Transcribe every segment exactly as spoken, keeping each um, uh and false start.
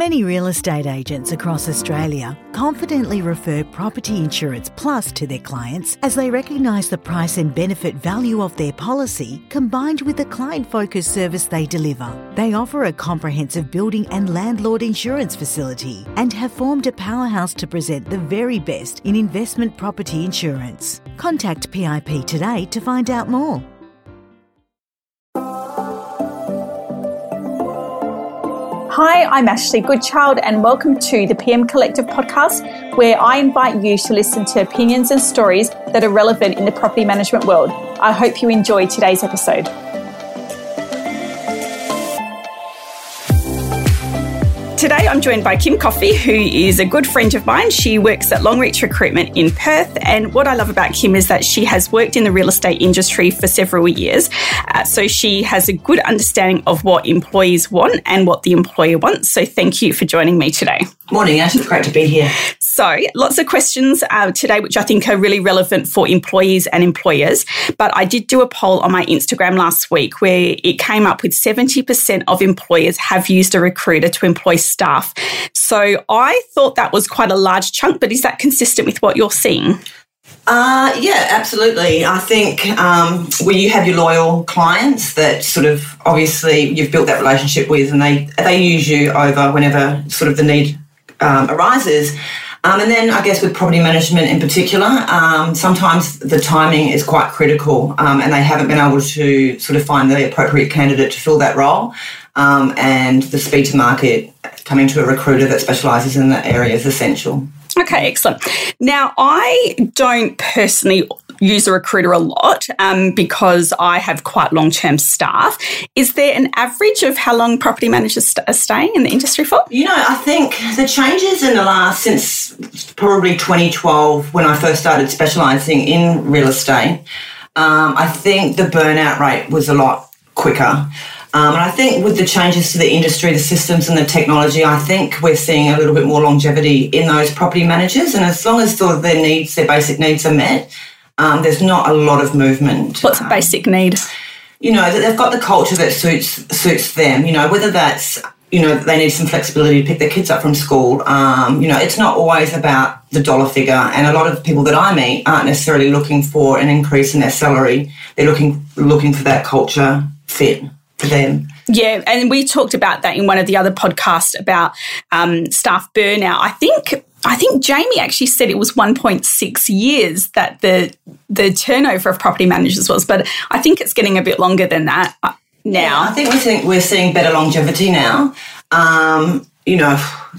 Many real estate agents across Australia confidently refer Property Insurance Plus to their clients as they recognise the price and benefit value of their policy combined with the client-focused service they deliver. They offer a comprehensive building and landlord insurance facility and have formed a powerhouse to present the very best in investment property insurance. Contact P I P today to find out more. Hi, I'm Ashley Goodchild and welcome to the P M Collective podcast, where I invite you to listen to opinions and stories that are relevant in the property management world. I hope you enjoy today's episode. Today I'm joined by Kim Coffey, who is a good friend of mine. She works at Longreach Recruitment in Perth, and what I love about Kim is that she has worked in the real estate industry for several years, uh, so she has a good understanding of what employees want and what the employer wants. So thank you for joining me today. Morning, Ash. It's great to be here. So lots of questions uh, today, which I think are really relevant for employees and employers, but I did do a poll on my Instagram last week where it came up with seventy percent of employers have used a recruiter to employ staff. So I thought that was quite a large chunk, but is that consistent with what you're seeing? Uh, yeah, absolutely. I think um, where you have your loyal clients that sort of obviously you've built that relationship with, and they, they use you over whenever sort of the need um, arises. Um, and then I guess with property management in particular, um, sometimes the timing is quite critical um, and they haven't been able to sort of find the appropriate candidate to fill that role. Um, and the speed to market, coming to a recruiter that specialises in that area is essential. Okay, excellent. Now, I don't personally use a recruiter a lot um, because I have quite long-term staff. Is there an average of how long property managers st- are staying in the industry for? You know, I think the changes in the last, since probably twenty twelve when I first started specialising in real estate, um, I think the burnout rate was a lot quicker. Um, and I think with the changes to the industry, the systems and the technology, I think we're seeing a little bit more longevity in those property managers. And as long as sort of their needs, their basic needs are met, um, there's not a lot of movement. What's a basic need? Um, you know, that they've got the culture that suits suits them. You know, whether that's, you know, they need some flexibility to pick their kids up from school. Um, you know, it's not always about the dollar figure. And a lot of people that I meet aren't necessarily looking for an increase in their salary. They're looking looking for that culture fit for them. Yeah, and we talked about that in one of the other podcasts about um, staff burnout. I think I think Jamie actually said it was one point six years that the the turnover of property managers was, but I think it's getting a bit longer than that now. Yeah, I think we think we're seeing better longevity now. Um, you know,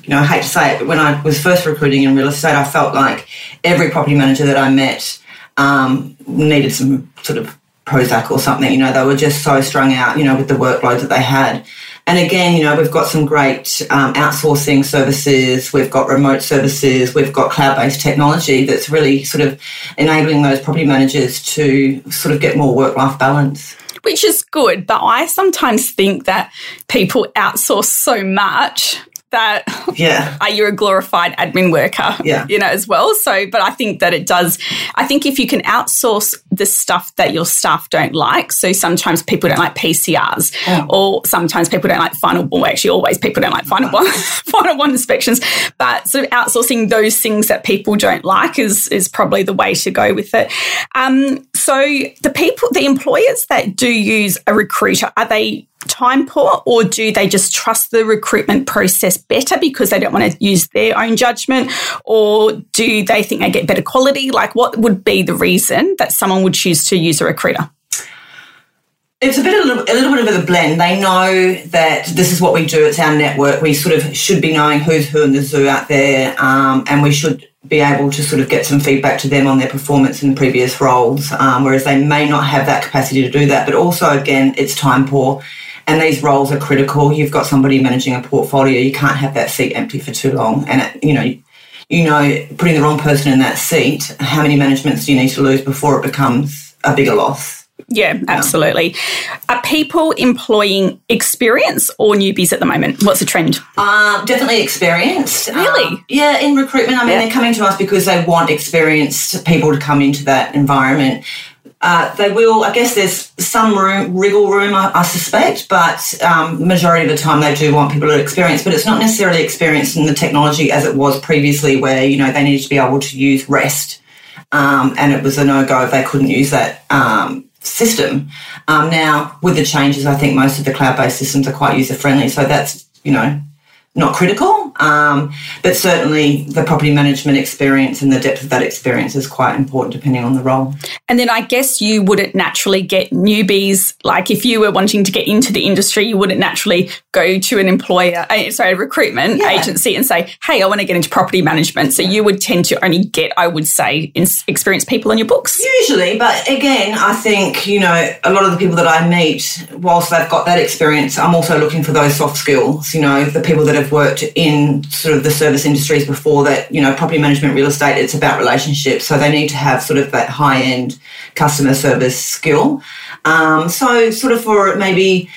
you know, I hate to say it, but when I was first recruiting in real estate, I felt like every property manager that I met um, needed some sort of Prozac or something. You know, they were just so strung out, you know, with the workloads that they had. And again, you know, we've got some great um, outsourcing services, we've got remote services, we've got cloud-based technology that's really sort of enabling those property managers to sort of get more work-life balance. Which is good, but I sometimes think that people outsource so much that yeah. Are you a glorified admin worker, yeah. you know, as well? So, but I think that it does, I think if you can outsource the stuff that your staff don't like, so sometimes people don't like P C Rs oh. or sometimes people don't like final, well, actually always people don't like final one, final one inspections, but sort of outsourcing those things that people don't like is is probably the way to go with it. Um, so the people, the employers that do use a recruiter, are they time poor, or do they just trust the recruitment process better because they don't want to use their own judgment, or do they think they get better quality? Like, what would be the reason that someone would choose to use a recruiter? It's a bit a little, a little bit of a blend. They know that this is what we do. It's our network. We sort of should be knowing who's who in the zoo out there, um, and we should be able to sort of get some feedback to them on their performance in previous roles, um, whereas they may not have that capacity to do that. But also, again, it's time poor. And these roles are critical. You've got somebody managing a portfolio. You can't have that seat empty for too long. And, it, you know, you know, putting the wrong person in that seat, how many managements do you need to lose before it becomes a bigger loss? Yeah, yeah. Absolutely. Are people employing experienced or newbies at the moment? What's the trend? Uh, definitely experienced. Really? Um, yeah, in recruitment. I mean, yeah. They're coming to us because they want experienced people to come into that environment. Uh, they will, I guess there's some room, wriggle room, I, I suspect, but um, majority of the time they do want people to experience, but it's not necessarily experienced in the technology as it was previously where, you know, they needed to be able to use REST um, and it was a no-go if they couldn't use that um, system. Um, now, with the changes, I think most of the cloud-based systems are quite user-friendly, so that's, you know, not critical, um, but certainly the property management experience and the depth of that experience is quite important depending on the role. And then I guess you wouldn't naturally get newbies, like if you were wanting to get into the industry, you wouldn't naturally go to an employer, sorry, a recruitment yeah. agency and say, hey, I want to get into property management. So you would tend to only get, I would say, experienced people on your books. Usually, but again, I think, you know, a lot of the people that I meet, whilst they've got that experience, I'm also looking for those soft skills, you know, the people that are worked in sort of the service industries before that, you know, property management, real estate, it's about relationships. So they need to have sort of that high-end customer service skill. Um, so sort of for maybe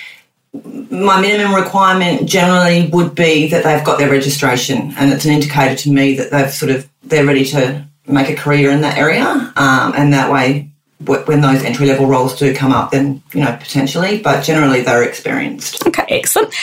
my minimum requirement generally would be that they've got their registration and it's an indicator to me that they've sort of, they're ready to make a career in that area. Um, and that way, when those entry-level roles do come up, then, you know, potentially, but generally they're experienced. Okay, excellent.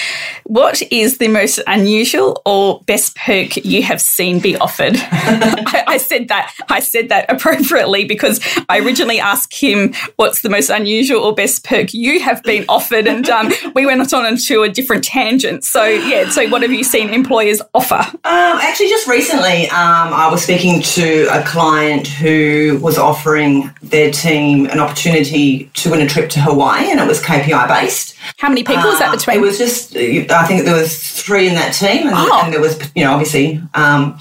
What is the most unusual or best perk you have seen be offered? I, I said that I said that appropriately because I originally asked him what's the most unusual or best perk you have been offered, and um, we went on to a different tangent. So, yeah, so what have you seen employers offer? Um, actually, just recently um, I was speaking to a client who was offering their team an opportunity to win a trip to Hawaii, and it was K P I based. How many people uh, was that between? It was just, I think there was three in that team, and, oh. and there was, you know, obviously um,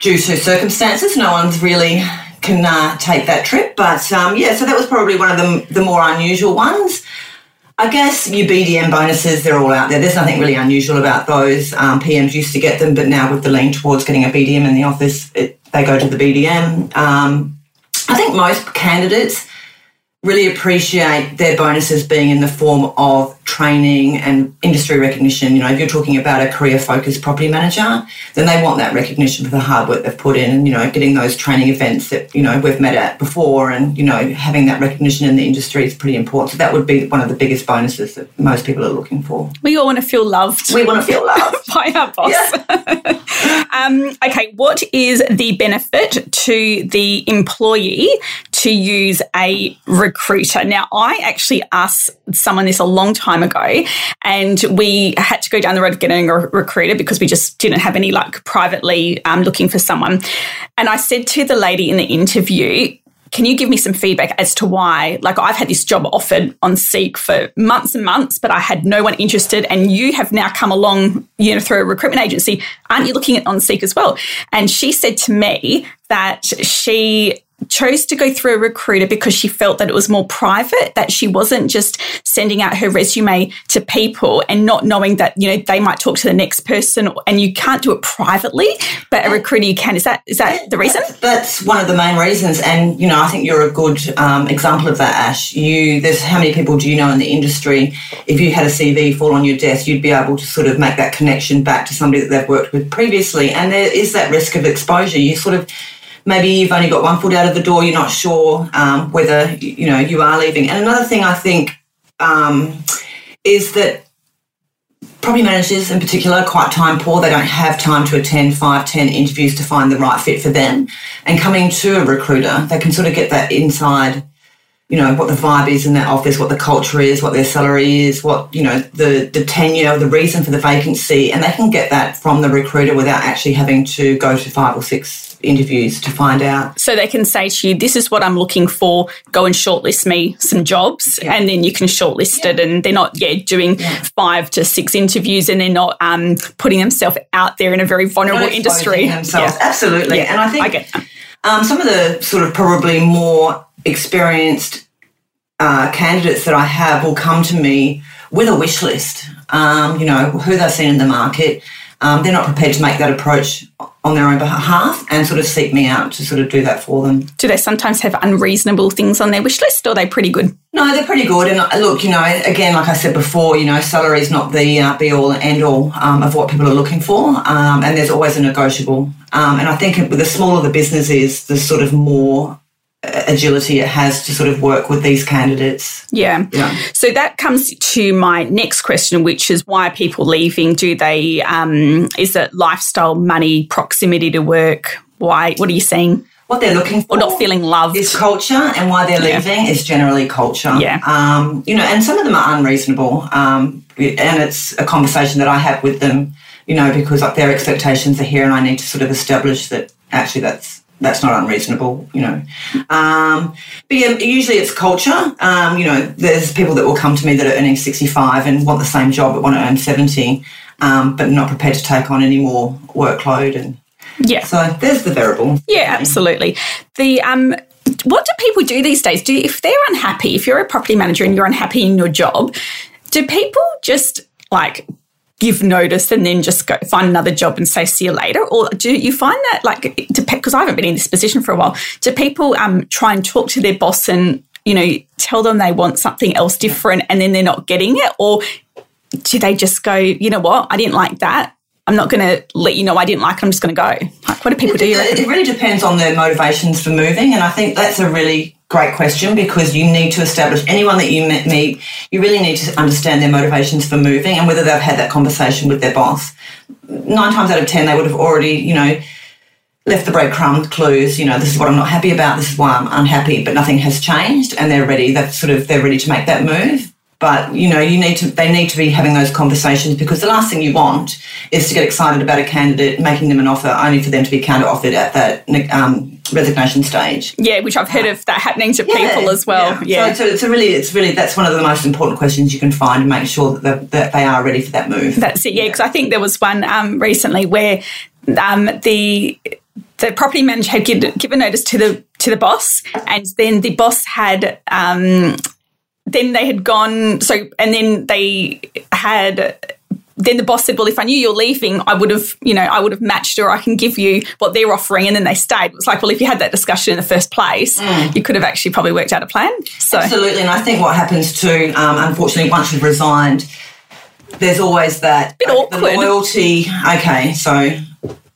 due to circumstances, no one's really can uh, take that trip. But um, yeah, so that was probably one of the, the more unusual ones. I guess your B D M bonuses, they're all out there. There's nothing really unusual about those. Um, P Ms used to get them, but now with the lean towards getting a B D M in the office, it, they go to the B D M. Um, I think most candidates really appreciate their bonuses being in the form of training and industry recognition. You know, if you're talking about a career-focused property manager, then they want that recognition for the hard work they've put in and, you know, getting those training events that, you know, we've met at before and, you know, having that recognition in the industry is pretty important. So that would be one of the biggest bonuses that most people are looking for. We all want to feel loved. We want to feel loved. By our boss. Yeah. Um, okay, what is the benefit to the employee to use a recruiter? Now, I actually asked someone this a long time ago, and we had to go down the road of getting a recruiter because we just didn't have any luck privately um, looking for someone. And I said to the lady in the interview, can you give me some feedback as to why, like, I've had this job offered on Seek for months and months, but I had no one interested, and you have now come along, you know, through a recruitment agency. Aren't you looking at on Seek as well? And she said to me that she chose to go through a recruiter because she felt that it was more private, that she wasn't just sending out her resume to people and not knowing that, you know, they might talk to the next person, and you can't do it privately, but a recruiter you can. Is that is that the reason? That's one of the main reasons, and, you know, I think you're a good um, example of that, Ash. You, there's how many people do you know in the industry, if you had a C V fall on your desk, you'd be able to sort of make that connection back to somebody that they've worked with previously, and there is that risk of exposure. You sort of, maybe you've only got one foot out of the door, you're not sure um, whether, you know, you are leaving. And another thing I think um, is that property managers in particular are quite time poor. They don't have time to attend five, ten interviews to find the right fit for them. And coming to a recruiter, they can sort of get that inside, you know, what the vibe is in that office, what the culture is, what their salary is, what, you know, the, the tenure, the reason for the vacancy, and they can get that from the recruiter without actually having to go to five or six interviews to find out. So they can say to you, this is what I'm looking for, go and shortlist me some jobs, yeah. and then you can shortlist yeah. it, and they're not yeah, doing yeah. five to six interviews, and they're not um, putting themselves out there in a very vulnerable not industry. Themselves. Yeah. Absolutely. Yeah. And I think I get that. Um, some of the sort of probably more experienced uh, candidates that I have will come to me with a wish list, um, you know, who they've seen in the market. Um, they're not prepared to make that approach on their own behalf and sort of seek me out to sort of do that for them. Do they sometimes have unreasonable things on their wish list, or are they pretty good? No, they're pretty good. And look, you know, again, like I said before, you know, salary is not the uh, be-all and end-all um, of what people are looking for, um, and there's always a negotiable. Um, and I think with the smaller the business is, the sort of more agility it has to sort of work with these candidates. Yeah. yeah. So that comes to my next question, which is why are people leaving? Do they, um, is it lifestyle, money, proximity to work? Why? What are you seeing? What they're looking for. Or not feeling loved. Is culture, and why they're leaving yeah. is generally culture. Yeah. Um, you know, and some of them are unreasonable, um, and it's a conversation that I have with them, you know, because like their expectations are here and I need to sort of establish that actually that's that's not unreasonable, you know. Um, but yeah, usually it's culture. Um, you know, there's people that will come to me that are earning sixty-five and want the same job but want to earn seventy, um, but not prepared to take on any more workload and... Yeah. So there's the variable. Yeah, absolutely. The um, what do people do these days? Do if they're unhappy, if you're a property manager and you're unhappy in your job, do people just like give notice and then just go find another job and say see you later? Or do you find that like because I haven't been in this position for a while? Do people um try and talk to their boss and you know tell them they want something else different and then they're not getting it, or do they just go you know what I didn't like that? I'm not going to let you know I didn't like it. I'm just going to go. Like, what do people do? You reckon? It really depends on their motivations for moving, and I think that's a really great question because you need to establish anyone that you meet, you really need to understand their motivations for moving and whether they've had that conversation with their boss. Nine times out of ten, they would have already, you know, left the breadcrumb clues, you know, this is what I'm not happy about, this is why I'm unhappy, but nothing has changed and they're ready. That's sort of they're ready to make that move. But, you know, you need to. They need to be having those conversations because the last thing you want is to get excited about a candidate, making them an offer only for them to be counter-offered at that um, resignation stage. Yeah, which I've heard of that happening to yeah, people as well. Yeah, yeah. So, so it's a really, it's really, that's one of the most important questions you can find and make sure that, the, that they are ready for that move. That's it, yeah, because yeah. I think there was one um, recently where um, the... The property manager had given, given notice to the to the boss and then the boss had... Um, Then they had gone, so, and then they had, then the boss said, well, if I knew you're leaving, I would have, you know, I would have matched or I can give you what they're offering. And then they stayed. It was like, well, if you had that discussion in the first place, mm. you could have actually probably worked out a plan. So. Absolutely. And I think what happens too, um, unfortunately, once you've resigned, there's always that bit awkward. The loyalty. Okay, so.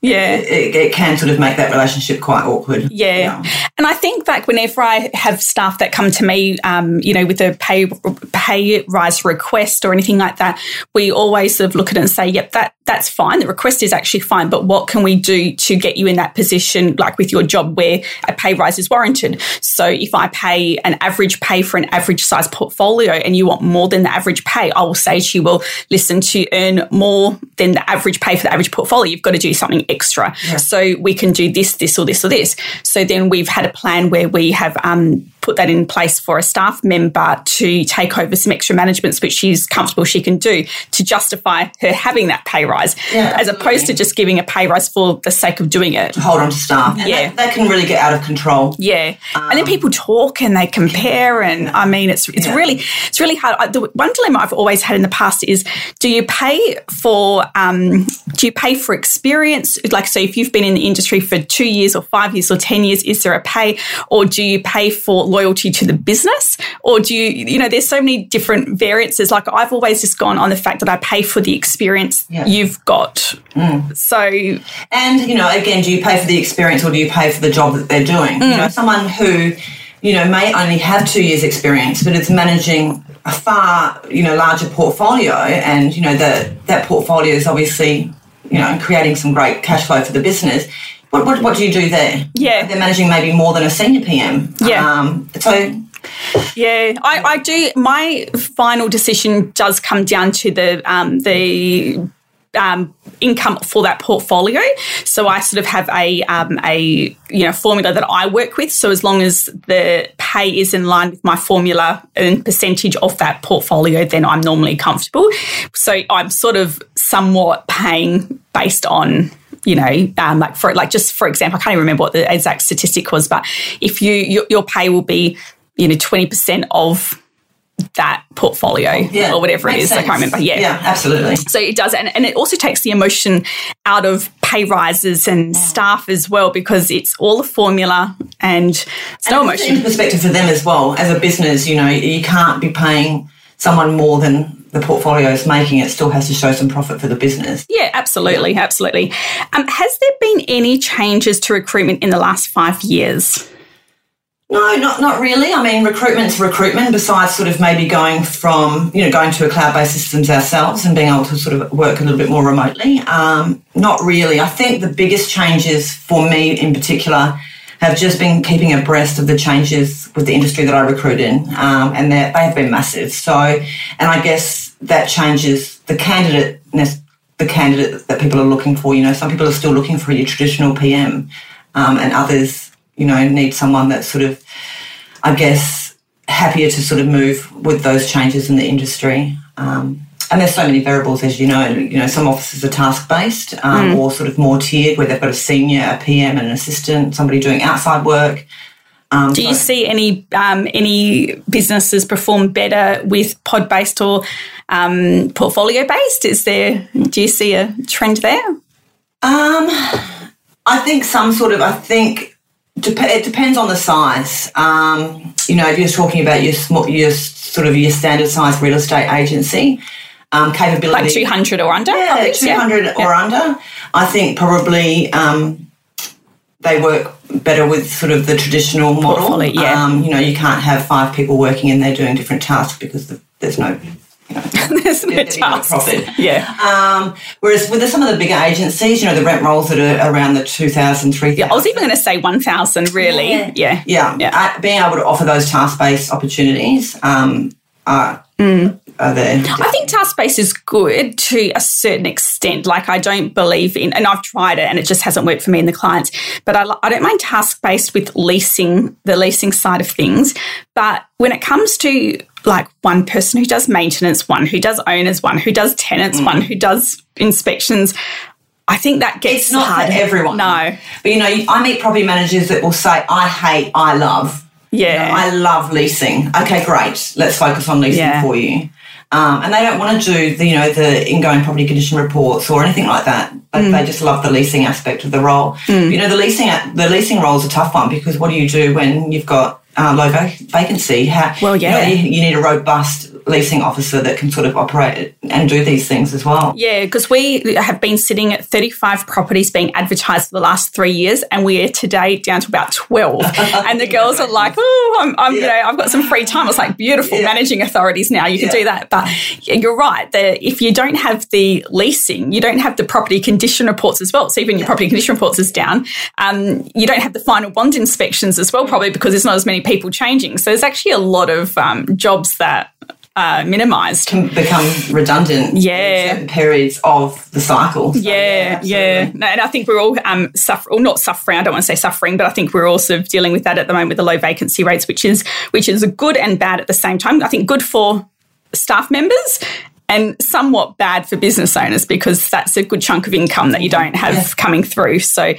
Yeah. It, it can sort of make that relationship quite awkward. Yeah. yeah. And I think like whenever I have staff that come to me, um, you know, with a pay pay rise request or anything like that, we always sort of look at it and say, yep, that that's fine. The request is actually fine, but what can we do to get you in that position, like with your job where a pay rise is warranted? So if I pay an average pay for an average size portfolio and you want more than the average pay, I will say to you, well, listen, to earn more than the average pay for the average portfolio, you've got to do something extra. Yeah. So we can do this, this or this or this. So then we've had a plan where we have um, put that in place for a staff member to take over some extra managements which she's comfortable she can do to justify her having that pay rise yeah, as opposed to just giving a pay rise for the sake of doing it. To hold on to staff. And yeah. That, that can really get out of control. Yeah. Um, and then people talk and they compare and, I mean, it's it's yeah. really it's really hard. I, the one dilemma I've always had in the past is do you pay for um, do you pay for experience? Like, so if you've been in the industry for two years or five years or ten years, is there a pay? Or do you pay for loyalty to the business? Or do you, you know, there's so many different variances. Like, I've always just gone on the fact that I pay for the experience yeah. you've got. Mm. So. And, you know, again, do you pay for the experience or do you pay for the job that they're doing? Mm. You know, someone who, you know, may only have two years experience but it's managing a far, you know, larger portfolio and, you know, the, that portfolio is obviously... you know, and creating some great cash flow for the business, what what, what do you do there? Yeah. They're managing maybe more than a senior P M. Yeah. Um, so... Yeah, I, I do. My final decision does come down to the um, the... Um, income for that portfolio. So I sort of have a um, a you know formula that I work with. So as long as the pay is in line with my formula and percentage of that portfolio, then I'm normally comfortable. So I'm sort of somewhat paying based on you know um, like for like just for example, I can't even remember what the exact statistic was, but if you your, your pay will be you know twenty percent of that portfolio yeah, or whatever it is. Sense. I can't remember. Yeah. Yeah, absolutely. So it does. And, and it also takes the emotion out of pay rises and yeah. staff as well because it's all a formula and it's no emotion. In perspective for them as well, as a business, you know, you can't be paying someone more than the portfolio is making. It still has to show some profit for the business. Yeah, absolutely. Yeah. Absolutely. Um, has there been any changes to recruitment in the last five years? No, not not really. I mean, recruitment's recruitment, besides sort of maybe going from, you know, going to a cloud-based systems ourselves and being able to sort of work a little bit more remotely. Um, not really. I think the biggest changes for me in particular have just been keeping abreast of the changes with the industry that I recruit in, um, and they have been massive. So, and I guess that changes the candidate, the candidate that people are looking for. You know, some people are still looking for your traditional P M, um, and others, you know, need someone that's sort of, I guess, happier to sort of move with those changes in the industry. Um, and there's so many variables, as you know. You know, some offices are task-based um, mm. or sort of more tiered, where they've got a senior, a P M, and an assistant, somebody doing outside work. Um, Do so- you see any um, any businesses perform better with pod-based or um, portfolio-based? Is there? Do you see a trend there? Um, I think some sort of, I think... It depends on the size. Um, you know, if you're talking about your small, your sort of your standard size real estate agency, um, capability like two hundred or under, yeah, two hundred yeah. or yeah. under. I think probably um, they work better with sort of the traditional model. Portfolio, yeah. Um, you know, you can't have five people working and they're doing different tasks because the, there's no. You know, there's no chance. Yeah. Um, whereas with some of the bigger agencies, you know, the rent rolls that are around the two thousand, three thousand. Yeah, I was even going to say one thousand, really. Yeah. Yeah. yeah. yeah. Uh, being able to offer those task-based opportunities um, are, mm. are there. I think task-based is good to a certain extent. Like, I don't believe in, and I've tried it and it just hasn't worked for me and the clients, but I, I don't mind task-based with leasing, the leasing side of things. But when it comes to like one person who does maintenance, one who does owners, one who does tenants, mm. one who does inspections. I think that gets hard. It's not for everyone. No. But, you know, I meet property managers that will say, I hate, I love. Yeah. You know, I love leasing. Okay, great. Let's focus on leasing yeah. for you. Um, and they don't want to do, the, you know, the ingoing property condition reports or anything like that. Mm. They just love the leasing aspect of the role. Mm. You know, the leasing the leasing role is a tough one because what do you do when you've got, Uh, low vac- vacancy. How, well, yeah. You know, you, you need a robust leasing officer that can sort of operate and do these things as well. Yeah, because we have been sitting at thirty-five properties being advertised for the last three years, and we are today down to about twelve. And the girls are like, "Oh, I'm, I'm yeah. you know, I've got some free time." It's like beautiful yeah. managing authorities now. You can yeah. do that, but you're right. The, if you don't have the leasing, you don't have the property condition reports as well. So even your property condition reports is down. Um, you don't have the final bond inspections as well, probably because there's not as many people changing. So there's actually a lot of um, jobs that uh, minimised. Can become redundant yeah. in certain periods of the cycle. So, yeah, yeah. yeah. No, and I think we're all um, suffering, or not suffering, I don't want to say suffering, but I think we're all sort of dealing with that at the moment with the low vacancy rates, which is which is good and bad at the same time. I think good for staff members and somewhat bad for business owners because that's a good chunk of income that you don't have yeah. coming through. So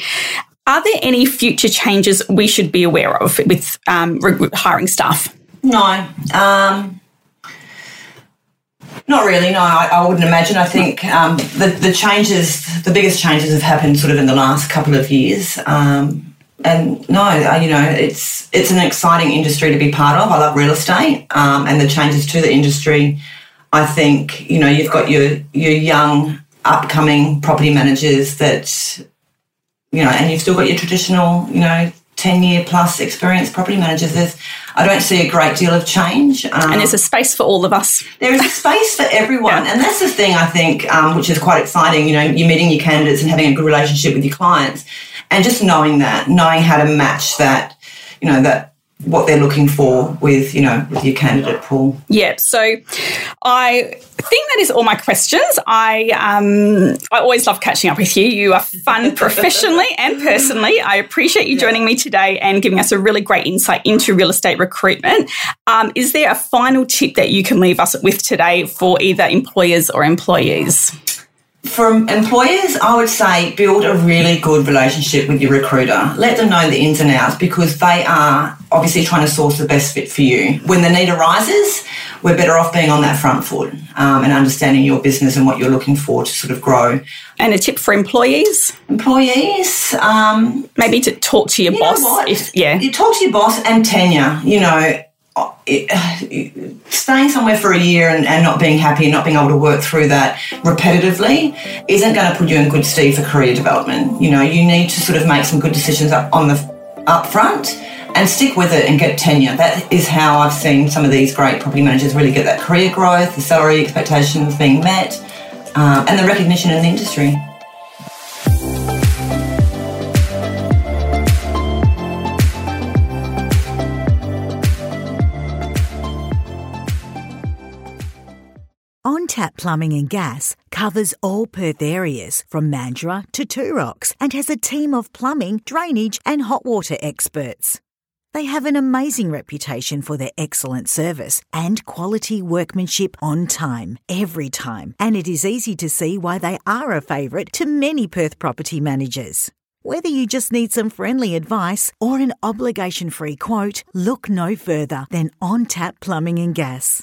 are there any future changes we should be aware of with um, re- hiring staff? No. Um, not really, no, I, I wouldn't imagine. I think um, the, the changes, the biggest changes have happened sort of in the last couple of years. Um, and no, you know, it's it's an exciting industry to be part of. I love real estate um, and the changes to the industry. I think, you know, you've got your your young, upcoming property managers that... You know, and you've still got your traditional, you know, ten-year plus experienced property managers. There's, I don't see a great deal of change. Um, and there's a space for all of us. There is a space for everyone. yeah. And that's the thing, I think, um, which is quite exciting. You know, you're meeting your candidates and having a good relationship with your clients and just knowing that, knowing how to match that, you know, that, what they're looking for with, you know, with your candidate pool. Yeah. So I think that is all my questions. I um I always love catching up with you. You are fun professionally and personally. I appreciate you yeah. joining me today and giving us a really great insight into real estate recruitment. Um, is there a final tip that you can leave us with today for either employers or employees? From employers, I would say build a really good relationship with your recruiter. Let them know the ins and outs because they are obviously trying to source the best fit for you. When the need arises, we're better off being on that front foot um, and understanding your business and what you're looking for to sort of grow. And a tip for employees? Employees. Um, Maybe to talk to your you boss. Know what? If, yeah. You talk to your boss and tenure, you know. It, staying somewhere for a year and, and not being happy and not being able to work through that repetitively isn't going to put you in good stead for career development. You know, you need to sort of make some good decisions up on the up front and stick with it and get tenure. That is how I've seen some of these great property managers really get that career growth, the salary expectations being met, um, and the recognition in the industry. OnTap Plumbing and Gas covers all Perth areas from Mandurah to Turox and has a team of plumbing, drainage and hot water experts. They have an amazing reputation for their excellent service and quality workmanship on time, every time, and it is easy to see why they are a favourite to many Perth property managers. Whether you just need some friendly advice or an obligation-free quote, look no further than OnTap Plumbing and Gas.